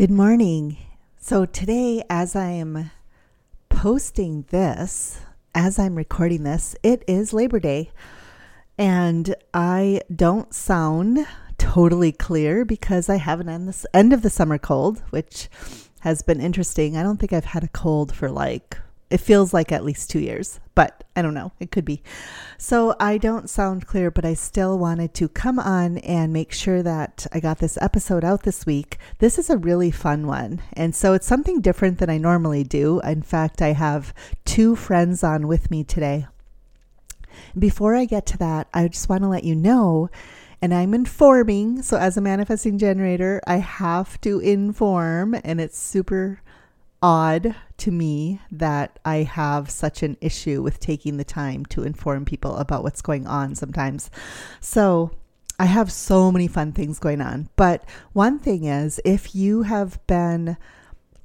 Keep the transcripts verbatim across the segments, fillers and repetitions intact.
Good morning. So today, as I am posting this, as I'm recording this, it is Labor Day. And I don't sound totally clear because I haven't had this end of the summer cold, which has been interesting. I don't think I've had a cold for like, it feels like at least two years, but I don't know. It could be. So I don't sound clear, but I still wanted to come on and make sure that I got this episode out this week. This is a really fun one. And so it's something different than I normally do. In fact, I have two friends on with me today. Before I get to that, I just want to let you know, and I'm informing. So as a manifesting generator, I have to inform, and it's super odd to me that I have such an issue with taking the time to inform people about what's going on sometimes. So I have so many fun things going on. But one thing is, if you have been,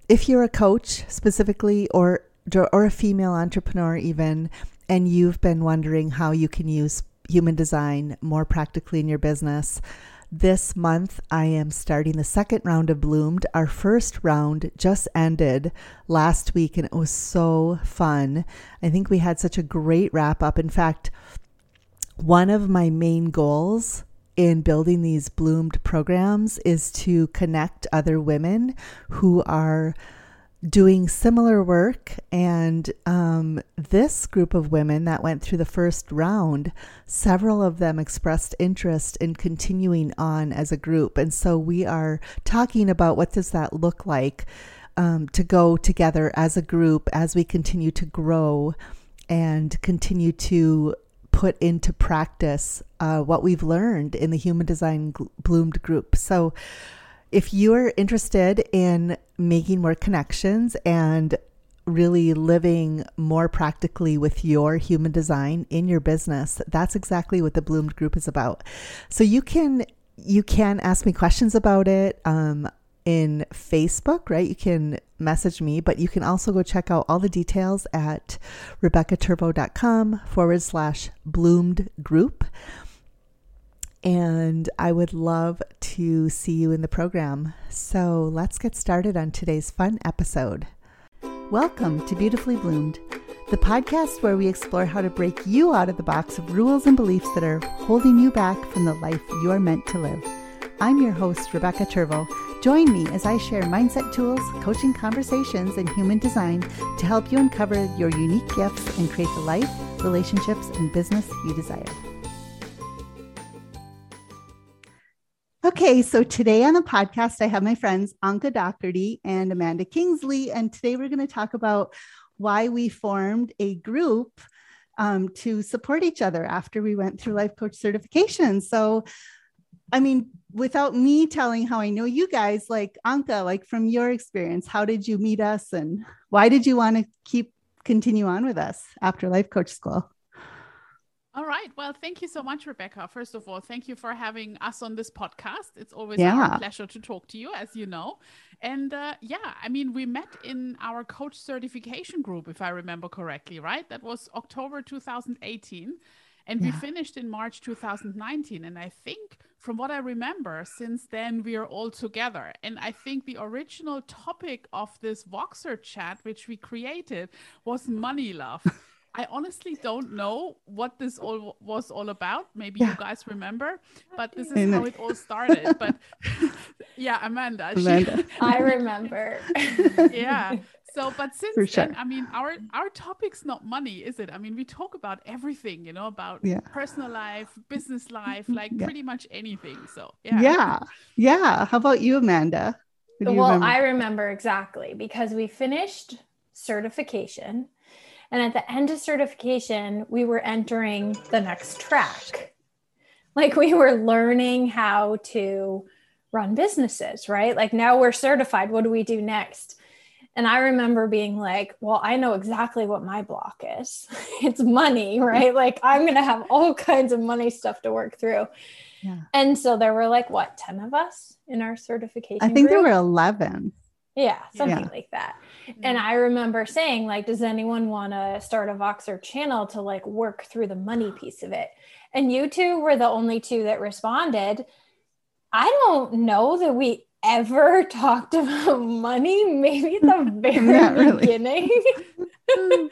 if you're a coach specifically, or or a female entrepreneur even, and you've been wondering how you can use human design more practically in your business, this month I am starting the second round of Bloomed. Our first round just ended last week and it was so fun. I think we had such a great wrap up. In fact, one of my main goals in building these Bloomed programs is to connect other women who are doing similar work. And um, this group of women that went through the first round, several of them expressed interest in continuing on as a group. And so we are talking about what does that look like um, to go together as a group as we continue to grow and continue to put into practice uh, what we've learned in the Human Design Bloomed group. So if you're interested in making more connections and really living more practically with your human design in your business, that's exactly what the Bloomed group is about. So you can you can ask me questions about it um, in Facebook, right? You can message me, but you can also go check out all the details at rebeccaturbo.com forward slash bloomed group. And I would love to see you in the program. So let's get started on today's fun episode. Welcome to Beautifully Bloomed, the podcast where we explore how to break you out of the box of rules and beliefs that are holding you back from the life you're meant to live. I'm your host, Rebecca Turbo. Join me as I share mindset tools, coaching conversations, and human design to help you uncover your unique gifts and create the life, relationships, and business you desire. Okay, so today on the podcast, I have my friends Anka Doherty and Amanda Kingsley, and today we're going to talk about why we formed a group um, to support each other after we went through Life Coach certification. So, I mean, without me telling how I know you guys, like Anka, like from your experience, how did you meet us and why did you want to keep continue on with us after Life Coach School? All right. Well, thank you so much, Rebecca. First of all, thank you for having us on this podcast. It's always yeah. a pleasure to talk to you, as you know. And uh, yeah, I mean, we met in our coach certification group, if I remember correctly, right? That was October two thousand eighteen. And yeah. we finished in March two thousand nineteen. And I think from what I remember, since then, we are all together. And I think the original topic of this Voxer chat, which we created, was money love. I honestly don't know what this all was all about. Maybe yeah. you guys remember, but this is how it all started. But yeah, Amanda. Amanda. She, I remember. Yeah. So, but since For then, sure. I mean, our, our topic's not money, is it? I mean, we talk about everything, you know, about yeah. personal life, business life, like yeah. pretty much anything. So yeah. Yeah. Yeah. How about you, Amanda? Well, remember? I remember exactly because we finished certification. And at the end of certification, we were entering the next track. Like we were learning how to run businesses, right? Like now we're certified. What do we do next? And I remember being like, well, I know exactly what my block is. It's money, right? Like I'm going to have all kinds of money stuff to work through. Yeah. And so there were like, what, ten of us in our certification I think group? There were eleven. Yeah, something yeah. like that. And I remember saying, like, does anyone want to start a Voxer channel to like work through the money piece of it? And you two were the only two that responded. I don't know that we ever talked about money, maybe at the very beginning.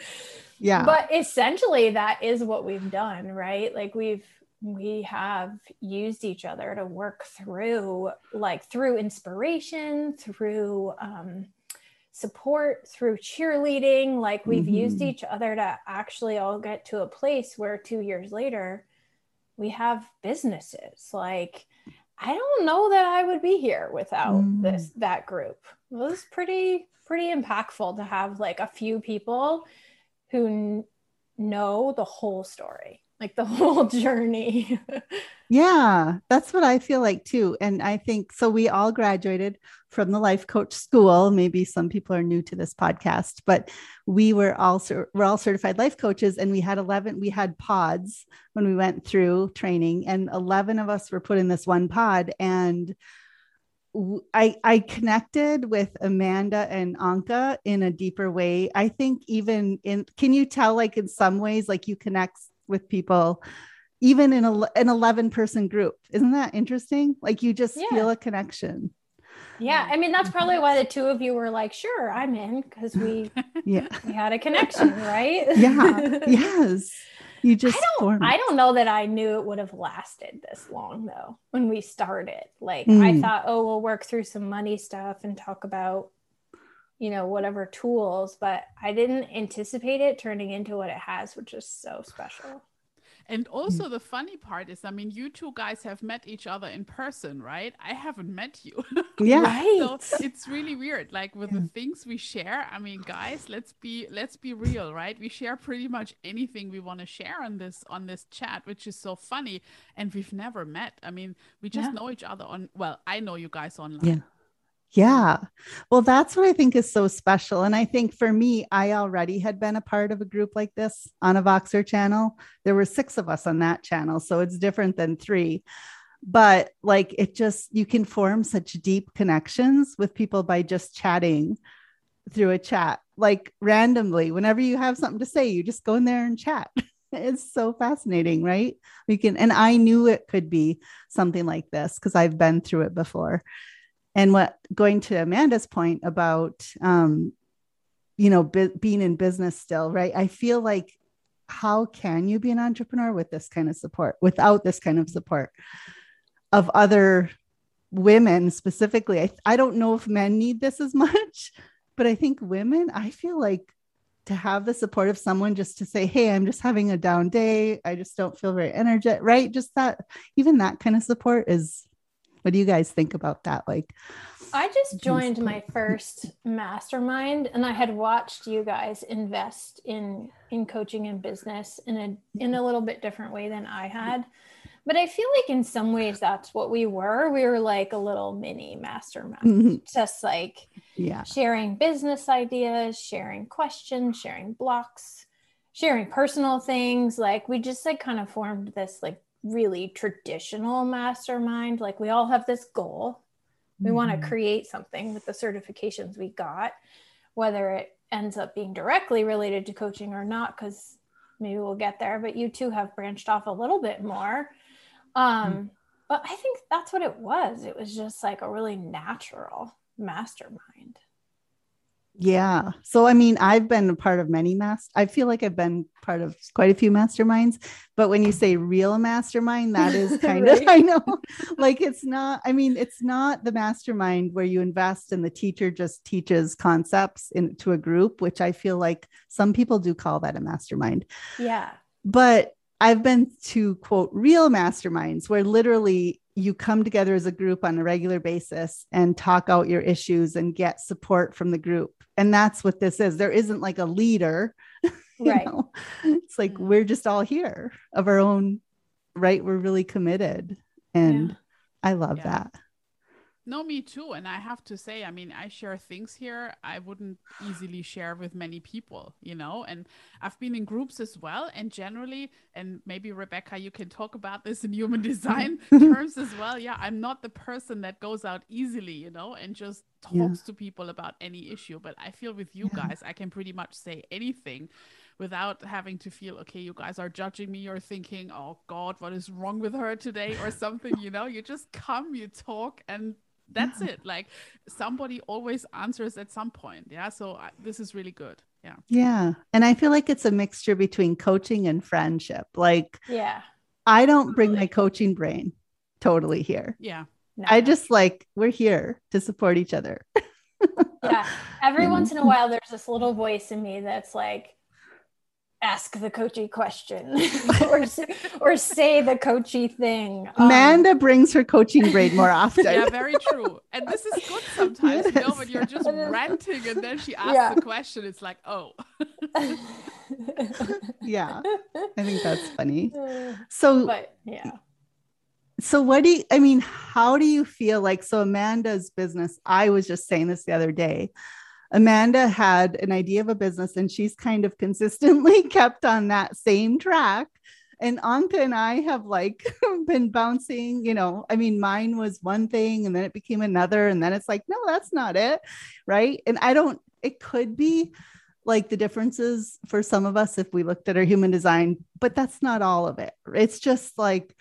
Yeah. But essentially that is what we've done, right? Like we've, we have used each other to work through, like through inspiration, through, um, support, through cheerleading. Like we've mm-hmm. used each other to actually all get to a place where two years later we have businesses. Like, I don't know that I would be here without mm. this, that group. It was pretty, pretty impactful to have like a few people who n- know the whole story, like the whole journey. Yeah, that's what I feel like too. And I think, so we all graduated from the Life Coach School. Maybe some people are new to this podcast, but we were also, we're all certified life coaches, and we had eleven, we had pods when we went through training, and eleven of us were put in this one pod. And I, I connected with Amanda and Anka in a deeper way. I think even in, can you tell, like in some ways, like you connect with people, even in a, an eleven person group. Isn't that interesting? Like you just yeah. feel a connection. Yeah. I mean, that's probably why the two of you were like, sure, I'm in. Cause we, yeah. we had a connection, right? Yeah. Yes. You just, I don't, I don't know that I knew it would have lasted this long though. When we started, like mm. I thought, oh, we'll work through some money stuff and talk about, you know, whatever tools, but I didn't anticipate it turning into what it has, which is so special. And also the funny part is, I mean, you two guys have met each other in person, right? I haven't met you. Yeah. Right? So it's really weird. Like with yeah. the things we share, I mean, guys, let's be, let's be real, right? We share pretty much anything we want to share on this, on this chat, which is so funny. And we've never met. I mean, we just yeah. know each other on, well, I know you guys online. Yeah. Yeah. Well, that's what I think is so special. And I think for me, I already had been a part of a group like this on a Voxer channel. There were six of us on that channel, so it's different than three. But like, it just, you can form such deep connections with people by just chatting through a chat, like randomly, whenever you have something to say, you just go in there and chat. It's so fascinating, right? We can, and I knew it could be something like this because I've been through it before. And what, going to Amanda's point about, um, you know, be, being in business still, right? I feel like, how can you be an entrepreneur with this kind of support, without this kind of support of other women specifically? I, I don't know if men need this as much, but I think women, I feel like to have the support of someone just to say, hey, I'm just having a down day. I just don't feel very energetic, right? Just that, even that kind of support is. What do you guys think about that? Like, I just joined my first mastermind, and I had watched you guys invest in, in coaching and business in a, in a little bit different way than I had, but I feel like in some ways that's what we were. We were like a little mini mastermind, mm-hmm. just like yeah. sharing business ideas, sharing questions, sharing blocks, sharing personal things. Like we just like kind of formed this like really traditional mastermind. Like we all have this goal. We mm-hmm. want to create something with the certifications we got, whether it ends up being directly related to coaching or not, because maybe we'll get there, but you two have branched off a little bit more. Um, mm-hmm. But I think that's what it was. It was just like a really natural mastermind. Yeah. So, I mean, I've been a part of many master, I feel like I've been part of quite a few masterminds, but when you say real mastermind, that is kind right? of, I know, like, it's not, I mean, it's not the mastermind where you invest and the teacher just teaches concepts into a group, which I feel like some people do call that a mastermind. Yeah. But I've been to quote real masterminds where literally you come together as a group on a regular basis and talk out your issues and get support from the group. And that's what this is. There isn't like a leader, right? Know? It's like, mm-hmm. we're just all here of our own, right? We're really committed. And yeah. I love yeah. that. No, me too. And I have to say, I mean, I share things here I wouldn't easily share with many people, you know, and I've been in groups as well. And generally, and maybe Rebecca, you can talk about this in human design terms as well. Yeah. I'm not the person that goes out easily, you know, and just talks yeah. to people about any issue. But I feel with you yeah. guys, I can pretty much say anything without having to feel, okay, you guys are judging me or thinking, oh God, what is wrong with her today or something, you know, you just come, you talk and That's yeah. it. Like somebody always answers at some point. Yeah. So I, this is really good. Yeah. Yeah. And I feel like it's a mixture between coaching and friendship. Like, yeah, I don't bring my coaching brain totally here. Yeah. No, I no. just like, we're here to support each other. Yeah. Every yeah. once in a while, there's this little voice in me that's like, ask the coachy question or, or say the coachy thing. Um, Amanda brings her coaching brain more often. Yeah, very true. And this is good sometimes, yes. you know, when you're just ranting and then she asks yeah. the question, it's like, oh. Yeah, I think that's funny. So, but, yeah. So what do you, I mean, how do you feel like, so Amanda's business, I was just saying this the other day, Amanda had an idea of a business and she's kind of consistently kept on that same track. And Anka and I have like been bouncing, you know, I mean, mine was one thing and then it became another. And then it's like, no, that's not it. Right. And I don't, it could be like the differences for some of us if we looked at our human design, but that's not all of it. It's just like,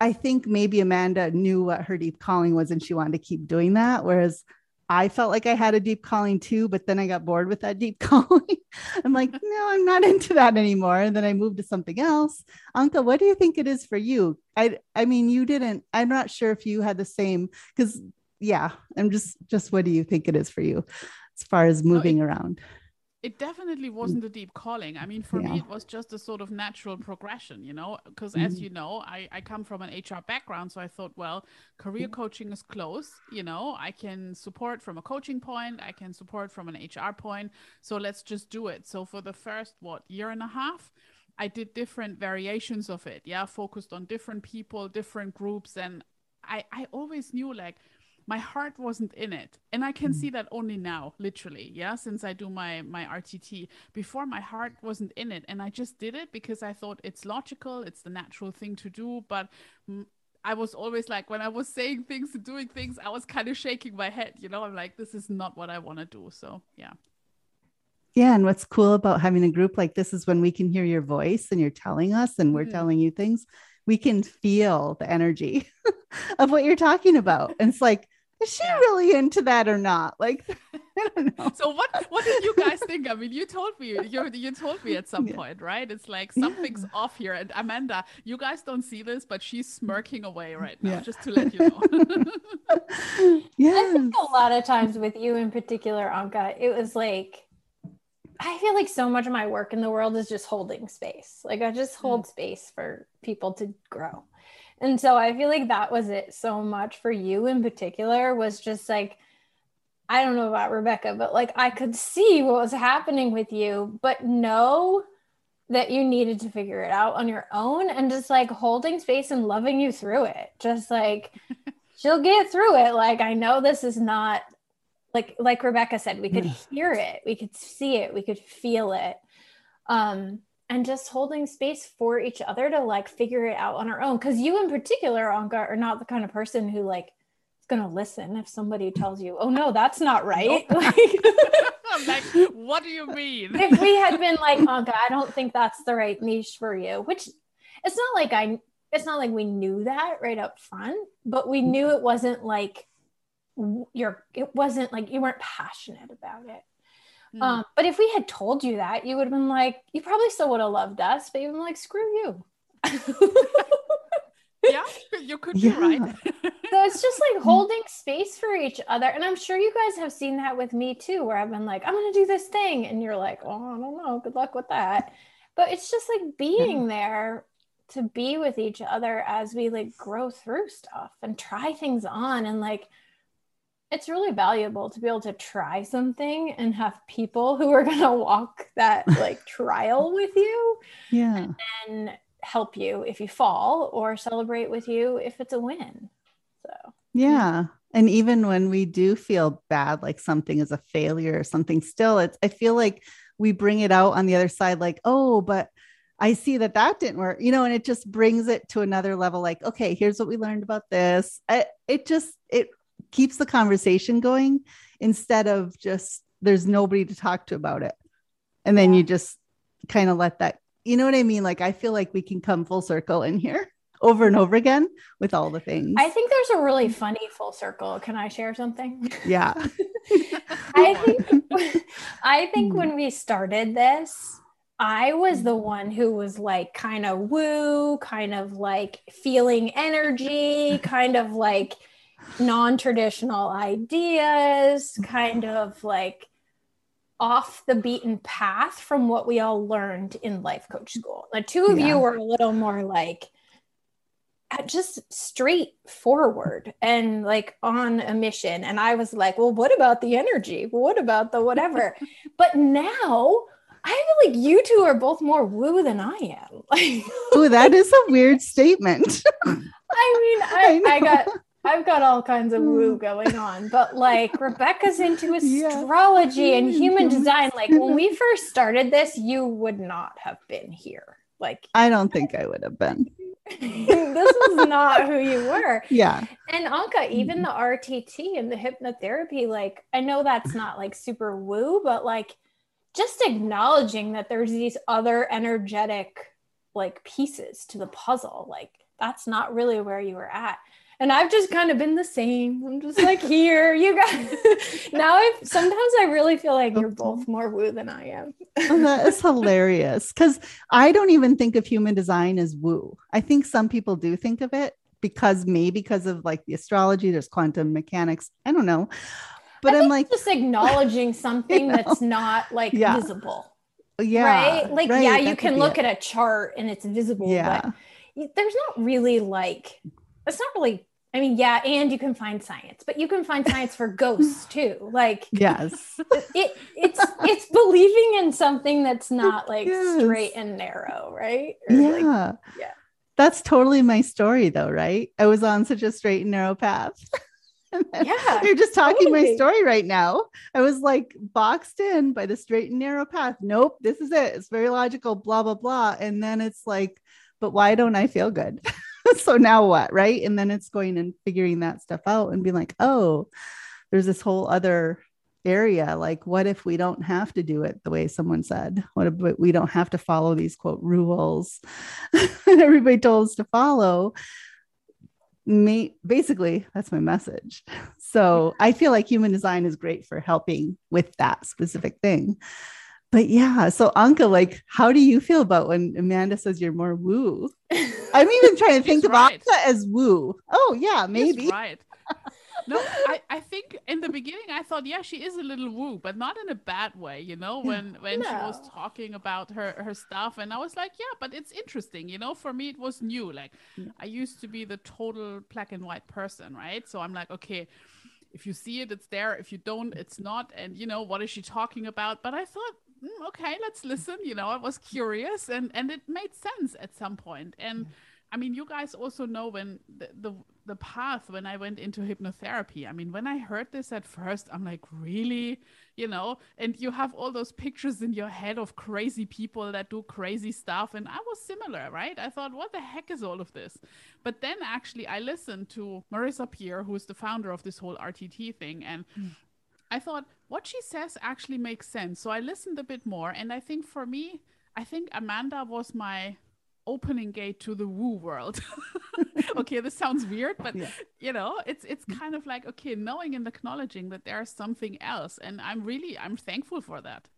I think maybe Amanda knew what her deep calling was and she wanted to keep doing that. Whereas I felt like I had a deep calling too, but then I got bored with that deep calling. I'm like, no, I'm not into that anymore. And then I moved to something else. Anka, what do you think it is for you? I, I mean, you didn't, I'm not sure if you had the same, because yeah, I'm just, just what do you think it is for you as far as moving no, it, around? It definitely wasn't a deep calling. I mean, for yeah. me, it was just a sort of natural progression, you know, because mm-hmm. as you know, I, I come from an H R background. So I thought, well, career yeah. coaching is close. You know, I can support from a coaching point. I can support from an H R point. So let's just do it. So for the first, what, year and a half, I did different variations of it. Yeah. Focused on different people, different groups. And I, I always knew like, my heart wasn't in it. And I can see that only now, literally. Yeah. Since I do my, my R T T before, my heart wasn't in it. And I just did it because I thought it's logical. It's the natural thing to do. But I was always like, when I was saying things and doing things, I was kind of shaking my head, you know, I'm like, this is not what I want to do. So yeah. Yeah. And what's cool about having a group like this is when we can hear your voice and you're telling us and we're mm-hmm. telling you things, we can feel the energy of what you're talking about. And it's like, is she yeah. really into that or not? Like, I don't know. So what, what did you guys think? I mean, you told me, you you told me at some yeah. point, right? It's like something's yeah. off here. And Amanda, you guys don't see this, but she's smirking away right now, yeah. just to let you know. Yeah. I think a lot of times with you in particular, Anka, it was like, I feel like so much of my work in the world is just holding space. Like I just hold mm. space for people to grow. And so I feel like that was it so much for you in particular was just like, I don't know about Rebecca, but like I could see what was happening with you, but know that you needed to figure it out on your own and just like holding space and loving you through it. Just like, she'll get through it. Like, I know this is not like, like Rebecca said, we could hear it, we could see it, we could feel it. Um, and just holding space for each other to like figure it out on our own. Cause you in particular, Anka, are not the kind of person who like is going to listen if somebody tells you, oh no, that's not right. Nope. Like, I'm like, what do you mean? If we had been like, Anka, I don't think that's the right niche for you, which it's not like I, it's not like we knew that right up front, but we knew it wasn't like, you're it wasn't like you weren't passionate about it. Mm. Um, but if we had told you that, you would have been like, you probably still would have loved us, but you've been like, screw you. Yeah, you could be yeah. right. So it's just like holding space for each other. And I'm sure you guys have seen that with me too, where I've been like, I'm gonna do this thing. And you're like, oh, I don't know, good luck with that. But it's just like being yeah. there to be with each other as we like grow through stuff and try things on and like it's really valuable to be able to try something and have people who are going to walk that like trial with you yeah, and help you if you fall or celebrate with you if it's a win. So, yeah. And even when we do feel bad, like something is a failure or something still, it's, I feel like we bring it out on the other side, like, oh, but I see that that didn't work, you know, and it just brings it to another level. Like, okay, here's what we learned about this. I, it just, it, keeps the conversation going instead of just, there's nobody to talk to about it. And then yeah. you just kind of let that, you know what I mean? Like, I feel like we can come full circle in here over and over again with all the things. I think there's a really funny full circle. Can I share something? Yeah. I think, I think when we started this, I was the one who was like kind of woo, kind of like feeling energy, kind of like non-traditional ideas, kind of like off the beaten path from what we all learned in Life Coach School. The two of yeah. you were a little more like just straightforward and like on a mission. And I was like, well, what about the energy? What about the whatever? But now I feel like you two are both more woo than I am. Oh, that is a weird statement. I mean, I, I, I got, I've got all kinds of woo going on, but like Rebecca's into astrology yeah. and human design. Like when we first started this, you would not have been here. Like, I don't think I would have been. This is not who you were. Yeah. And Anka, even the R T T and the hypnotherapy, like, I know that's not like super woo, but like, just acknowledging that there's these other energetic like pieces to the puzzle. Like that's not really where you were at. And I've just kind of been the same. I'm just like, here, you guys. Now I sometimes I really feel like you're both more woo than I am. Oh, that is hilarious. Cause I don't even think of human design as woo. I think some people do think of it because maybe because of like the astrology, there's quantum mechanics. I don't know. But I I'm like just acknowledging something you know, that's not like yeah. visible. Yeah. Right. Like, right, yeah, you can look it. at a chart and it's visible, yeah. but there's not really like, it's not really, I mean, yeah. And you can find science, but you can find science for ghosts too. Like, yes, it, it's, it's believing in something that's not like yes. straight and narrow. Right. Or yeah. Like, yeah. That's totally my story though. Right. I was on such a straight and narrow path. Yeah, you're just talking totally. my story right now. I was like boxed in by the straight and narrow path. Nope, this is it. It's very logical, blah, blah, blah. And then it's like, but why don't I feel good? So now what? Right. And then it's going and figuring that stuff out and being like, oh, there's this whole other area. Like, what if we don't have to do it the way someone said? What if we don't have to follow these quote rules everybody told us to follow? Me, basically, that's my message. So I feel like human design is great for helping with that specific thing. But yeah, so Anka, like, how do you feel about when Amanda says you're more woo? I'm even trying to think right. of Anka as woo. Oh yeah, maybe. He's right. No, I, I think in the beginning I thought, yeah, she is a little woo, but not in a bad way, you know, when, when no. she was talking about her, her stuff. And I was like, yeah, but it's interesting. You know, for me, it was new. Like yeah. I used to be the total black and white person. Right. So I'm like, okay, if you see it, it's there. If you don't, it's not. And you know, what is she talking about? But I thought, mm, okay, let's listen. You know, I was curious and, and it made sense at some point. And yeah. I mean, you guys also know when the, the the path, when I went into hypnotherapy, I mean, when I heard this at first, I'm like, really? You know, and you have all those pictures in your head of crazy people that do crazy stuff. And I was similar, right? I thought, what the heck is all of this? But then actually I listened to Marisa Peer, who is the founder of this whole R T T thing. And mm. I thought what she says actually makes sense. So I listened a bit more. And I think for me, I think Amanda was my opening gate to the woo world. Okay, this sounds weird, but yeah. you know, it's it's kind of like, okay, knowing and acknowledging that there's something else. And I'm really, I'm thankful for that.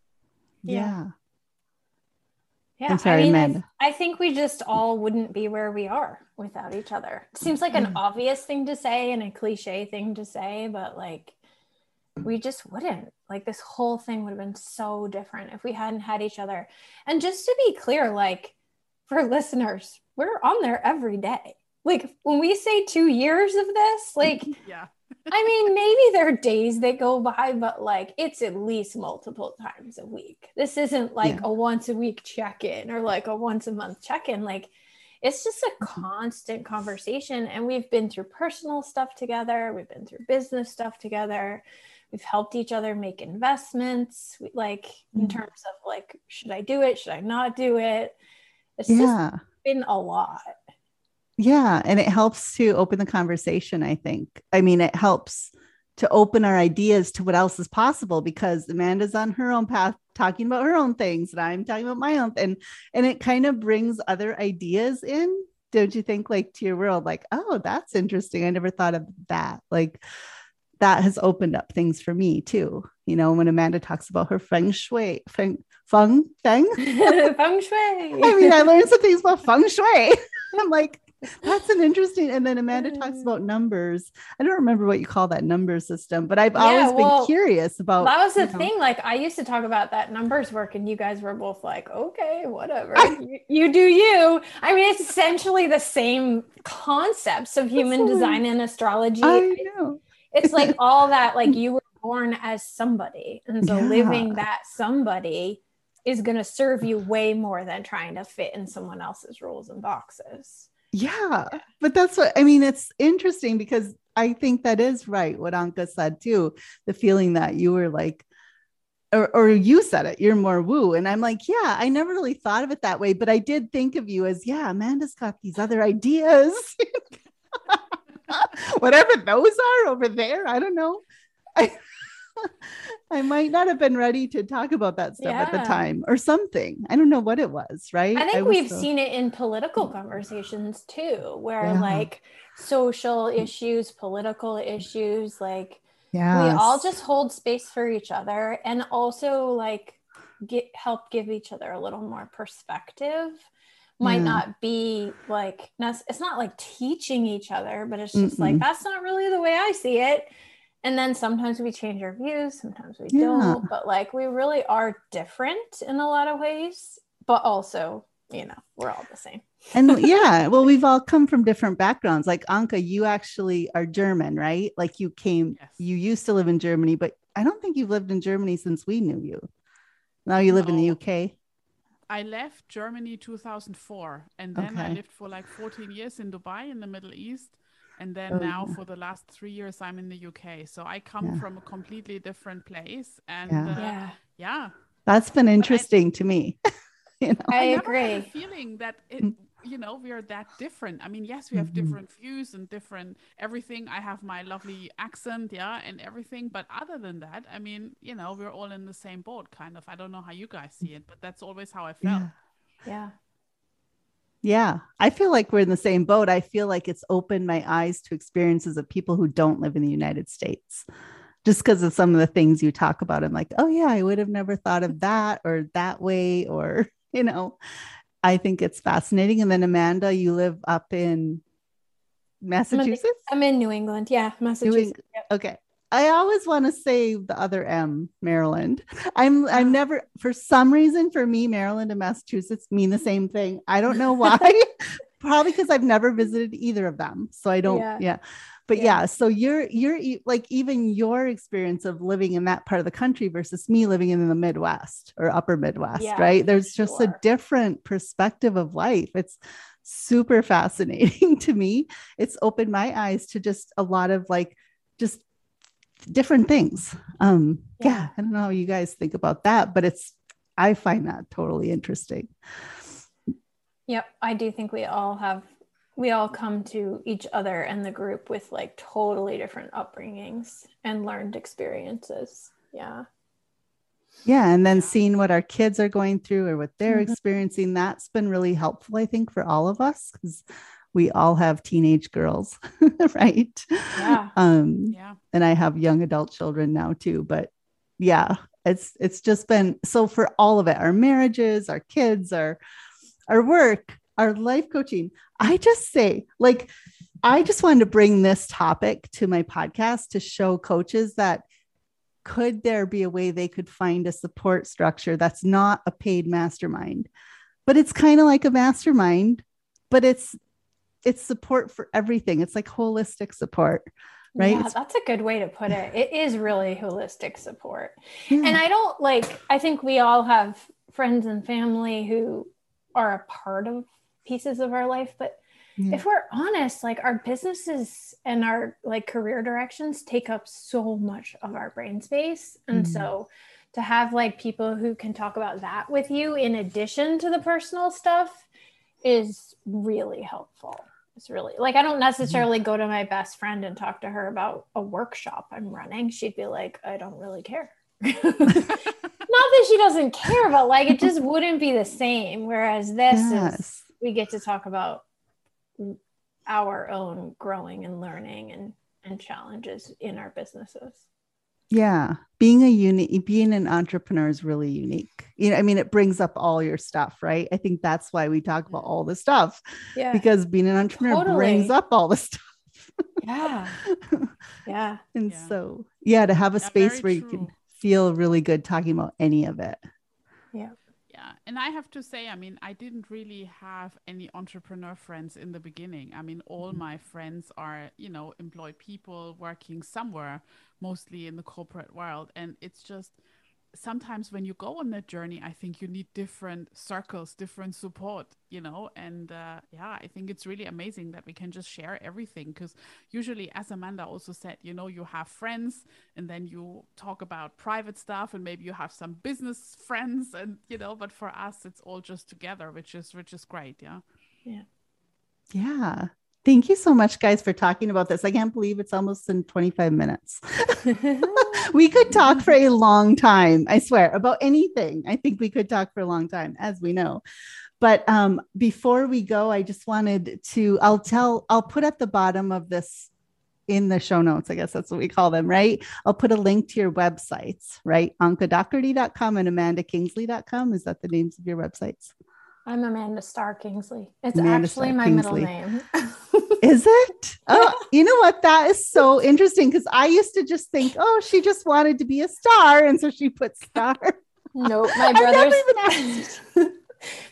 Yeah. Yeah. I'm sorry, I mean, Amanda. I think we just all wouldn't be where we are without each other. It seems like an mm. obvious thing to say and a cliche thing to say, but like, we just wouldn't. Like this whole thing would have been so different if we hadn't had each other. And just to be clear, like, for listeners, we're on there every day. Like when we say two years of this, like, yeah. I mean, maybe there are days that go by, but like, it's at least multiple times a week. This isn't like yeah. a once a week check-in or like a once a month check-in. Like it's just a constant conversation. And we've been through personal stuff together. We've been through business stuff together. We've helped each other make investments. We, like mm-hmm. in terms of like, should I do it? Should I not do it? It's yeah. just been a lot. Yeah. And it helps to open the conversation, I think. I mean, it helps to open our ideas to what else is possible because Amanda's on her own path talking about her own things and I'm talking about my own. And, and it kind of brings other ideas in don't you think, like, to your world, like, oh, that's interesting. I never thought of that. Like, that has opened up things for me too. You know, when Amanda talks about her feng shui, feng, feng, feng, feng shui. I mean, I learned some things about feng shui. I'm like, that's an interesting. And then Amanda talks about numbers. I don't remember what you call that number system, but I've yeah, always well, been curious about. That was the know. thing. Like, I used to talk about that numbers work, and you guys were both like, okay, whatever. I, you, you do you. I mean, it's essentially the same concepts of human design and astrology. I know. It's like all that, like, you were born as somebody. And so yeah. living that somebody is going to serve you way more than trying to fit in someone else's rules and boxes. Yeah, yeah. But that's what, I mean, it's interesting because I think that is right. What Anka said too, the feeling that you were like, or, or you said it, you're more woo. And I'm like, yeah, I never really thought of it that way, but I did think of you as, yeah, Amanda's got these other ideas. Whatever those are over there, I don't know. I, I might not have been ready to talk about that stuff yeah. at the time or something. I don't know what it was, right? I think I we've so... seen it in political conversations too, where yeah. like social issues, political issues, like yes. we all just hold space for each other and also like get help give each other a little more perspective. Might yeah. not be like, it's not like teaching each other, but it's just Mm-mm. like, that's not really the way I see it. And then sometimes we change our views, sometimes we yeah. don't, but like, we really are different in a lot of ways, but also, you know, we're all the same. And yeah, well, we've all come from different backgrounds. Like Anka, you actually are German, right? Like you came, yes. you used to live in Germany, but I don't think you've lived in Germany since we knew you. Now you live no. in the U K. I left Germany two thousand four and then okay. I lived for like fourteen years in Dubai in the Middle East. And then oh, now yeah. for the last three years, I'm in the U K. So I come yeah. from a completely different place. And yeah, uh, yeah. yeah. that's been interesting I, to me. You know? I, I agree. I have a feeling that, it, you know, we are that different. I mean, yes, we have mm-hmm. different views and different everything. I have my lovely accent. Yeah. And everything. But other than that, I mean, you know, we're all in the same boat kind of. I don't know how you guys see it, but that's always how I felt. Yeah. yeah. Yeah, I feel like we're in the same boat. I feel like it's opened my eyes to experiences of people who don't live in the United States just because of some of the things you talk about. I'm like, oh yeah, I would have never thought of that or that way, or, you know, I think it's fascinating. And then Amanda, you live up in Massachusetts? I'm in New England. Yeah, Massachusetts. Eng- okay. I always want to say the other M, Maryland. I'm I'm never, for some reason, for me, Maryland and Massachusetts mean the same thing. I don't know why. Probably because I've never visited either of them. So I don't, yeah. yeah. But yeah. yeah, so you're, you're like, even your experience of living in that part of the country versus me living in the Midwest or upper Midwest, yeah, right? There's just sure. a different perspective of life. It's super fascinating to me. It's opened my eyes to just a lot of like, just different things. Um, yeah. yeah. I don't know how you guys think about that, but it's, I find that totally interesting. Yep. I do think we all have, we all come to each other and the group with like totally different upbringings and learned experiences. Yeah. Yeah. And then seeing what our kids are going through or what they're mm-hmm. experiencing, that's been really helpful, I think, for all of us, because we all have teenage girls, right? Yeah. Um, yeah. And I have young adult children now too, but yeah, it's, it's just been, so for all of it, our marriages, our kids, our, our work, our life coaching, I just say like, I just wanted to bring this topic to my podcast to show coaches that could there be a way they could find a support structure that's not a paid mastermind, but it's kind of like a mastermind, but it's, it's support for everything. It's like holistic support, right? Yeah, that's a good way to put it. It is really holistic support. Yeah. And I don't like, I think we all have friends and family who are a part of pieces of our life, but yeah. if we're honest, like our businesses and our like career directions take up so much of our brain space. And mm-hmm. so to have like people who can talk about that with you in addition to the personal stuff is really helpful. It's really like, I don't necessarily go to my best friend and talk to her about a workshop I'm running. She'd be like, I don't really care. Not that she doesn't care, but like, it just wouldn't be the same. Whereas this yes. is, we get to talk about our own growing and learning and, and challenges in our businesses. Yeah. Being a unique, being an entrepreneur is really unique. You know, I mean, it brings up all your stuff, right? I think that's why we talk about all the stuff, yeah. because being an entrepreneur totally. brings up all the stuff. Yeah. Yeah. And yeah. so, yeah, to have a yeah, space where true. you can feel really good talking about any of it. Yeah. Yeah. And I have to say, I mean, I didn't really have any entrepreneur friends in the beginning. I mean, all mm-hmm. my friends are, you know, employed people working somewhere, mostly in the corporate world. And it's just sometimes when you go on that journey, I think you need different circles, different support, you know, and uh, yeah, I think it's really amazing that we can just share everything. Because usually, as Amanda also said, you know, you have friends and then you talk about private stuff and maybe you have some business friends and, you know, but for us, it's all just together, which is, which is great. Yeah. Yeah. Yeah. Thank you so much, guys, for talking about this. I can't believe it's almost in twenty-five minutes. We could talk for a long time, I swear, about anything. I think we could talk for a long time, as we know. But um, before we go, I just wanted to, I'll tell, I'll put at the bottom of this in the show notes, I guess that's what we call them, right? I'll put a link to your websites, right? Anka Doherty dot com and Amanda Kingsley dot com. Is that the names of your websites? I'm Amanda Star Kingsley. It's Amanda actually Star my Kingsley. middle name. Is it? Oh, you know what? That is so interesting because I used to just think, oh, she just wanted to be a star. And so she put star. Nope. My brother's,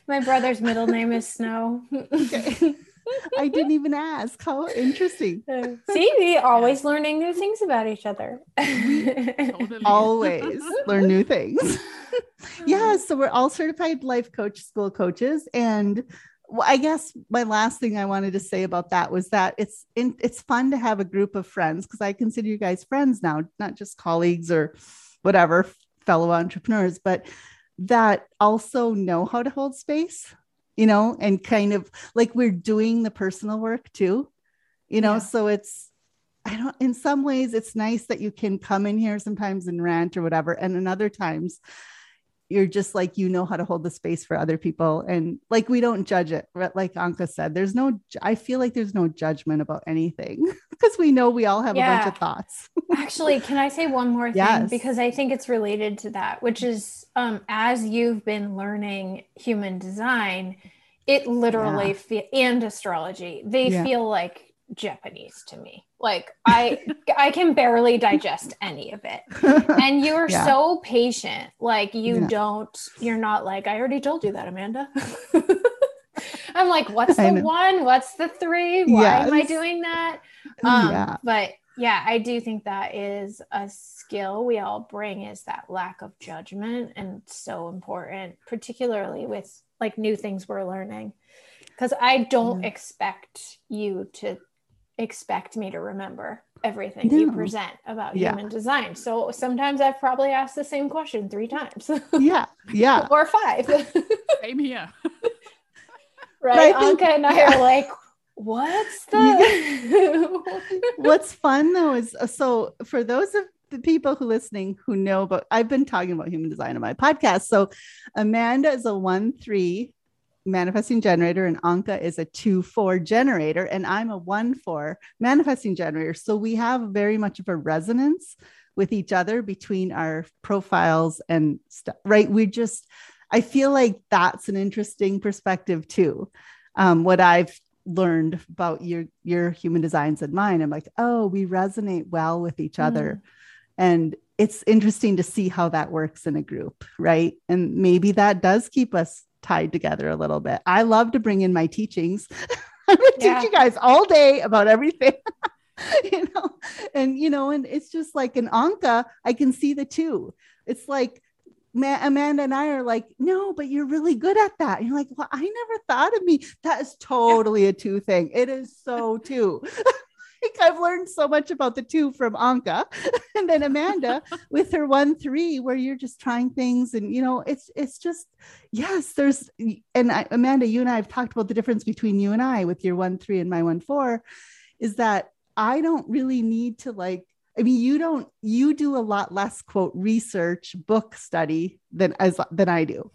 my brother's middle name is Snow. Okay. I didn't even ask. How interesting. See, we always learning new things about each other. Totally. Always learn new things. Yeah. So we're all certified Life Coach School coaches. And I guess my last thing I wanted to say about that was that it's, in, it's fun to have a group of friends. Cause I consider you guys friends now, not just colleagues or whatever, fellow entrepreneurs, but that also know how to hold space. You know, and kind of like we're doing the personal work too, you know, yeah. so it's, I don't, in some ways it's nice that you can come in here sometimes and rant or whatever. And in other times you're just like, you know how to hold the space for other people. And like, we don't judge it. Like Anka said, there's no, I feel like there's no judgment about anything because we know we all have yeah. a bunch of thoughts. Actually, can I say one more thing? Yes. Because I think it's related to that, which is um, as you've been learning human design, it literally yeah. fe- and astrology, they yeah. feel like Japanese to me. Like I, I can barely digest any of it. And you're yeah. so patient. Like you yeah. don't, you're not like, I already told you that, Amanda. I'm like, what's the one? What's the three? Why yes. am I doing that? Um, yeah. But yeah, I do think that is a skill we all bring, is that lack of judgment. And so important, particularly with like new things we're learning. Cause I don't yeah. expect you to expect me to remember everything no. you present about yeah. human design. So sometimes I've probably asked the same question three times. Yeah. Yeah. Or five. Same here. Right. Anka think, and I yeah. are like, what's the what's fun though is so for those of the people who listening who know, but I've been talking about human design on my podcast. So Amanda is a one three manifesting generator and Anka is a two, four generator. And I'm a one, four manifesting generator. So we have very much of a resonance with each other between our profiles and stuff, right? We just, I feel like that's an interesting perspective too. Um, what I've learned about your, your human designs and mine, I'm like, oh, we resonate well with each other. Mm. And it's interesting to see how that works in a group, right? And maybe that does keep us tied together a little bit. I love to bring in my teachings. I would yeah. teach you guys all day about everything, you know, and, you know, and it's just like an Anka, I can see the two. It's like, Ma- Amanda and I are like, no, but you're really good at that. And you're like, well, I never thought of me. That is totally a two thing. It is so two. I've learned so much about the two from Anka and then Amanda with her one, three, where you're just trying things. And, you know, it's, it's just, yes, there's, and I, Amanda, you and I have talked about the difference between you and I with your one, three and my one, four is that I don't really need to like, I mean, you don't, you do a lot less quote research book study than as, than I do.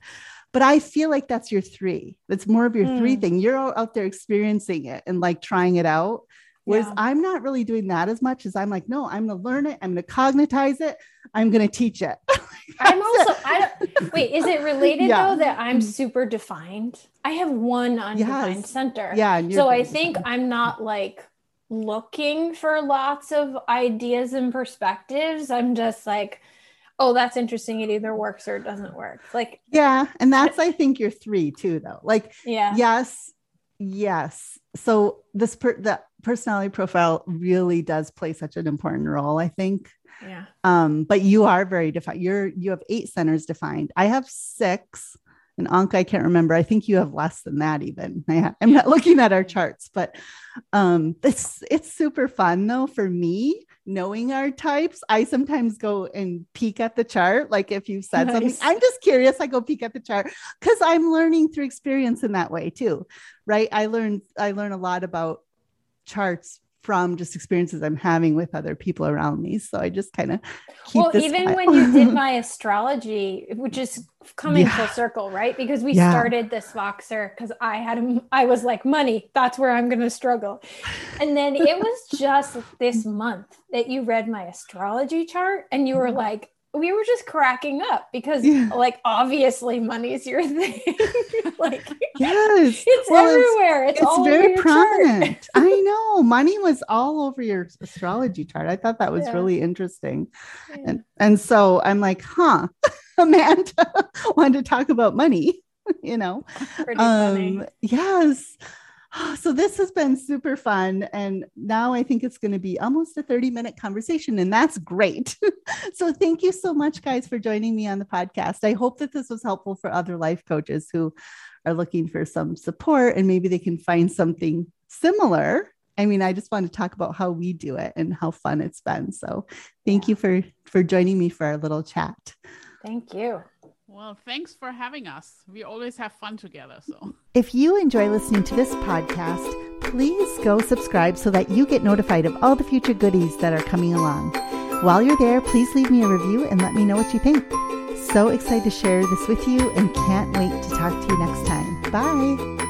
But I feel like that's your three. That's more of your mm. three thing. You're out there experiencing it and like trying it out. Whereas yeah. I'm not really doing that as much as I'm like, no, I'm going to learn it. I'm going to cognitize it. I'm going to teach it. I'm also, I don't, wait, is it related yeah. though that I'm super defined? I have one undefined yes. center. Yeah. So I think I'm not like looking for lots of ideas and perspectives. I'm just like, oh, that's interesting. It either works or it doesn't work. Like, yeah. And that's, I think your three too, though. Like, yeah. yes, yes. So this, per- the personality profile really does play such an important role, I think. Yeah. Um, but you are very defined. You're, you have eight centers defined. I have six, and Anka, I can't remember. I think you have less than that even. I ha- I'm not looking at our charts, but um, it's, it's super fun though, for me, knowing our types. I sometimes go and peek at the chart. Like if you've said nice. something, I'm just curious. I go peek at the chart because I'm learning through experience in that way too. Right. I learned, I learn a lot about charts from just experiences I'm having with other people around me. So I just kind of keep Well, this even file. When you did my astrology, which is coming yeah. full circle, right? Because we yeah. started this Voxer because I had, a, I was like, money, that's where I'm going to struggle. And then it was just this month that you read my astrology chart and you were like, we were just cracking up because yeah. like, obviously money's your thing. Like, yes, it's well, everywhere. It's, it's all very over your prominent. Chart. I know money was all over your astrology chart. I thought that was yeah. really interesting. Yeah. And, and so I'm like, huh, Amanda wanted to talk about money, you know? Pretty um, funny. Yes. So this has been super fun. And now I think it's going to be almost a thirty minute conversation, and that's great. So thank you so much, guys, for joining me on the podcast. I hope that this was helpful for other life coaches who are looking for some support, and maybe they can find something similar. I mean, I just want to talk about how we do it and how fun it's been. So thank yeah. you for, for joining me for our little chat. Thank you. Well, thanks for having us. We always have fun together. So, if you enjoy listening to this podcast, please go subscribe so that you get notified of all the future goodies that are coming along. While you're there, please leave me a review and let me know what you think. So excited to share this with you and can't wait to talk to you next time. Bye.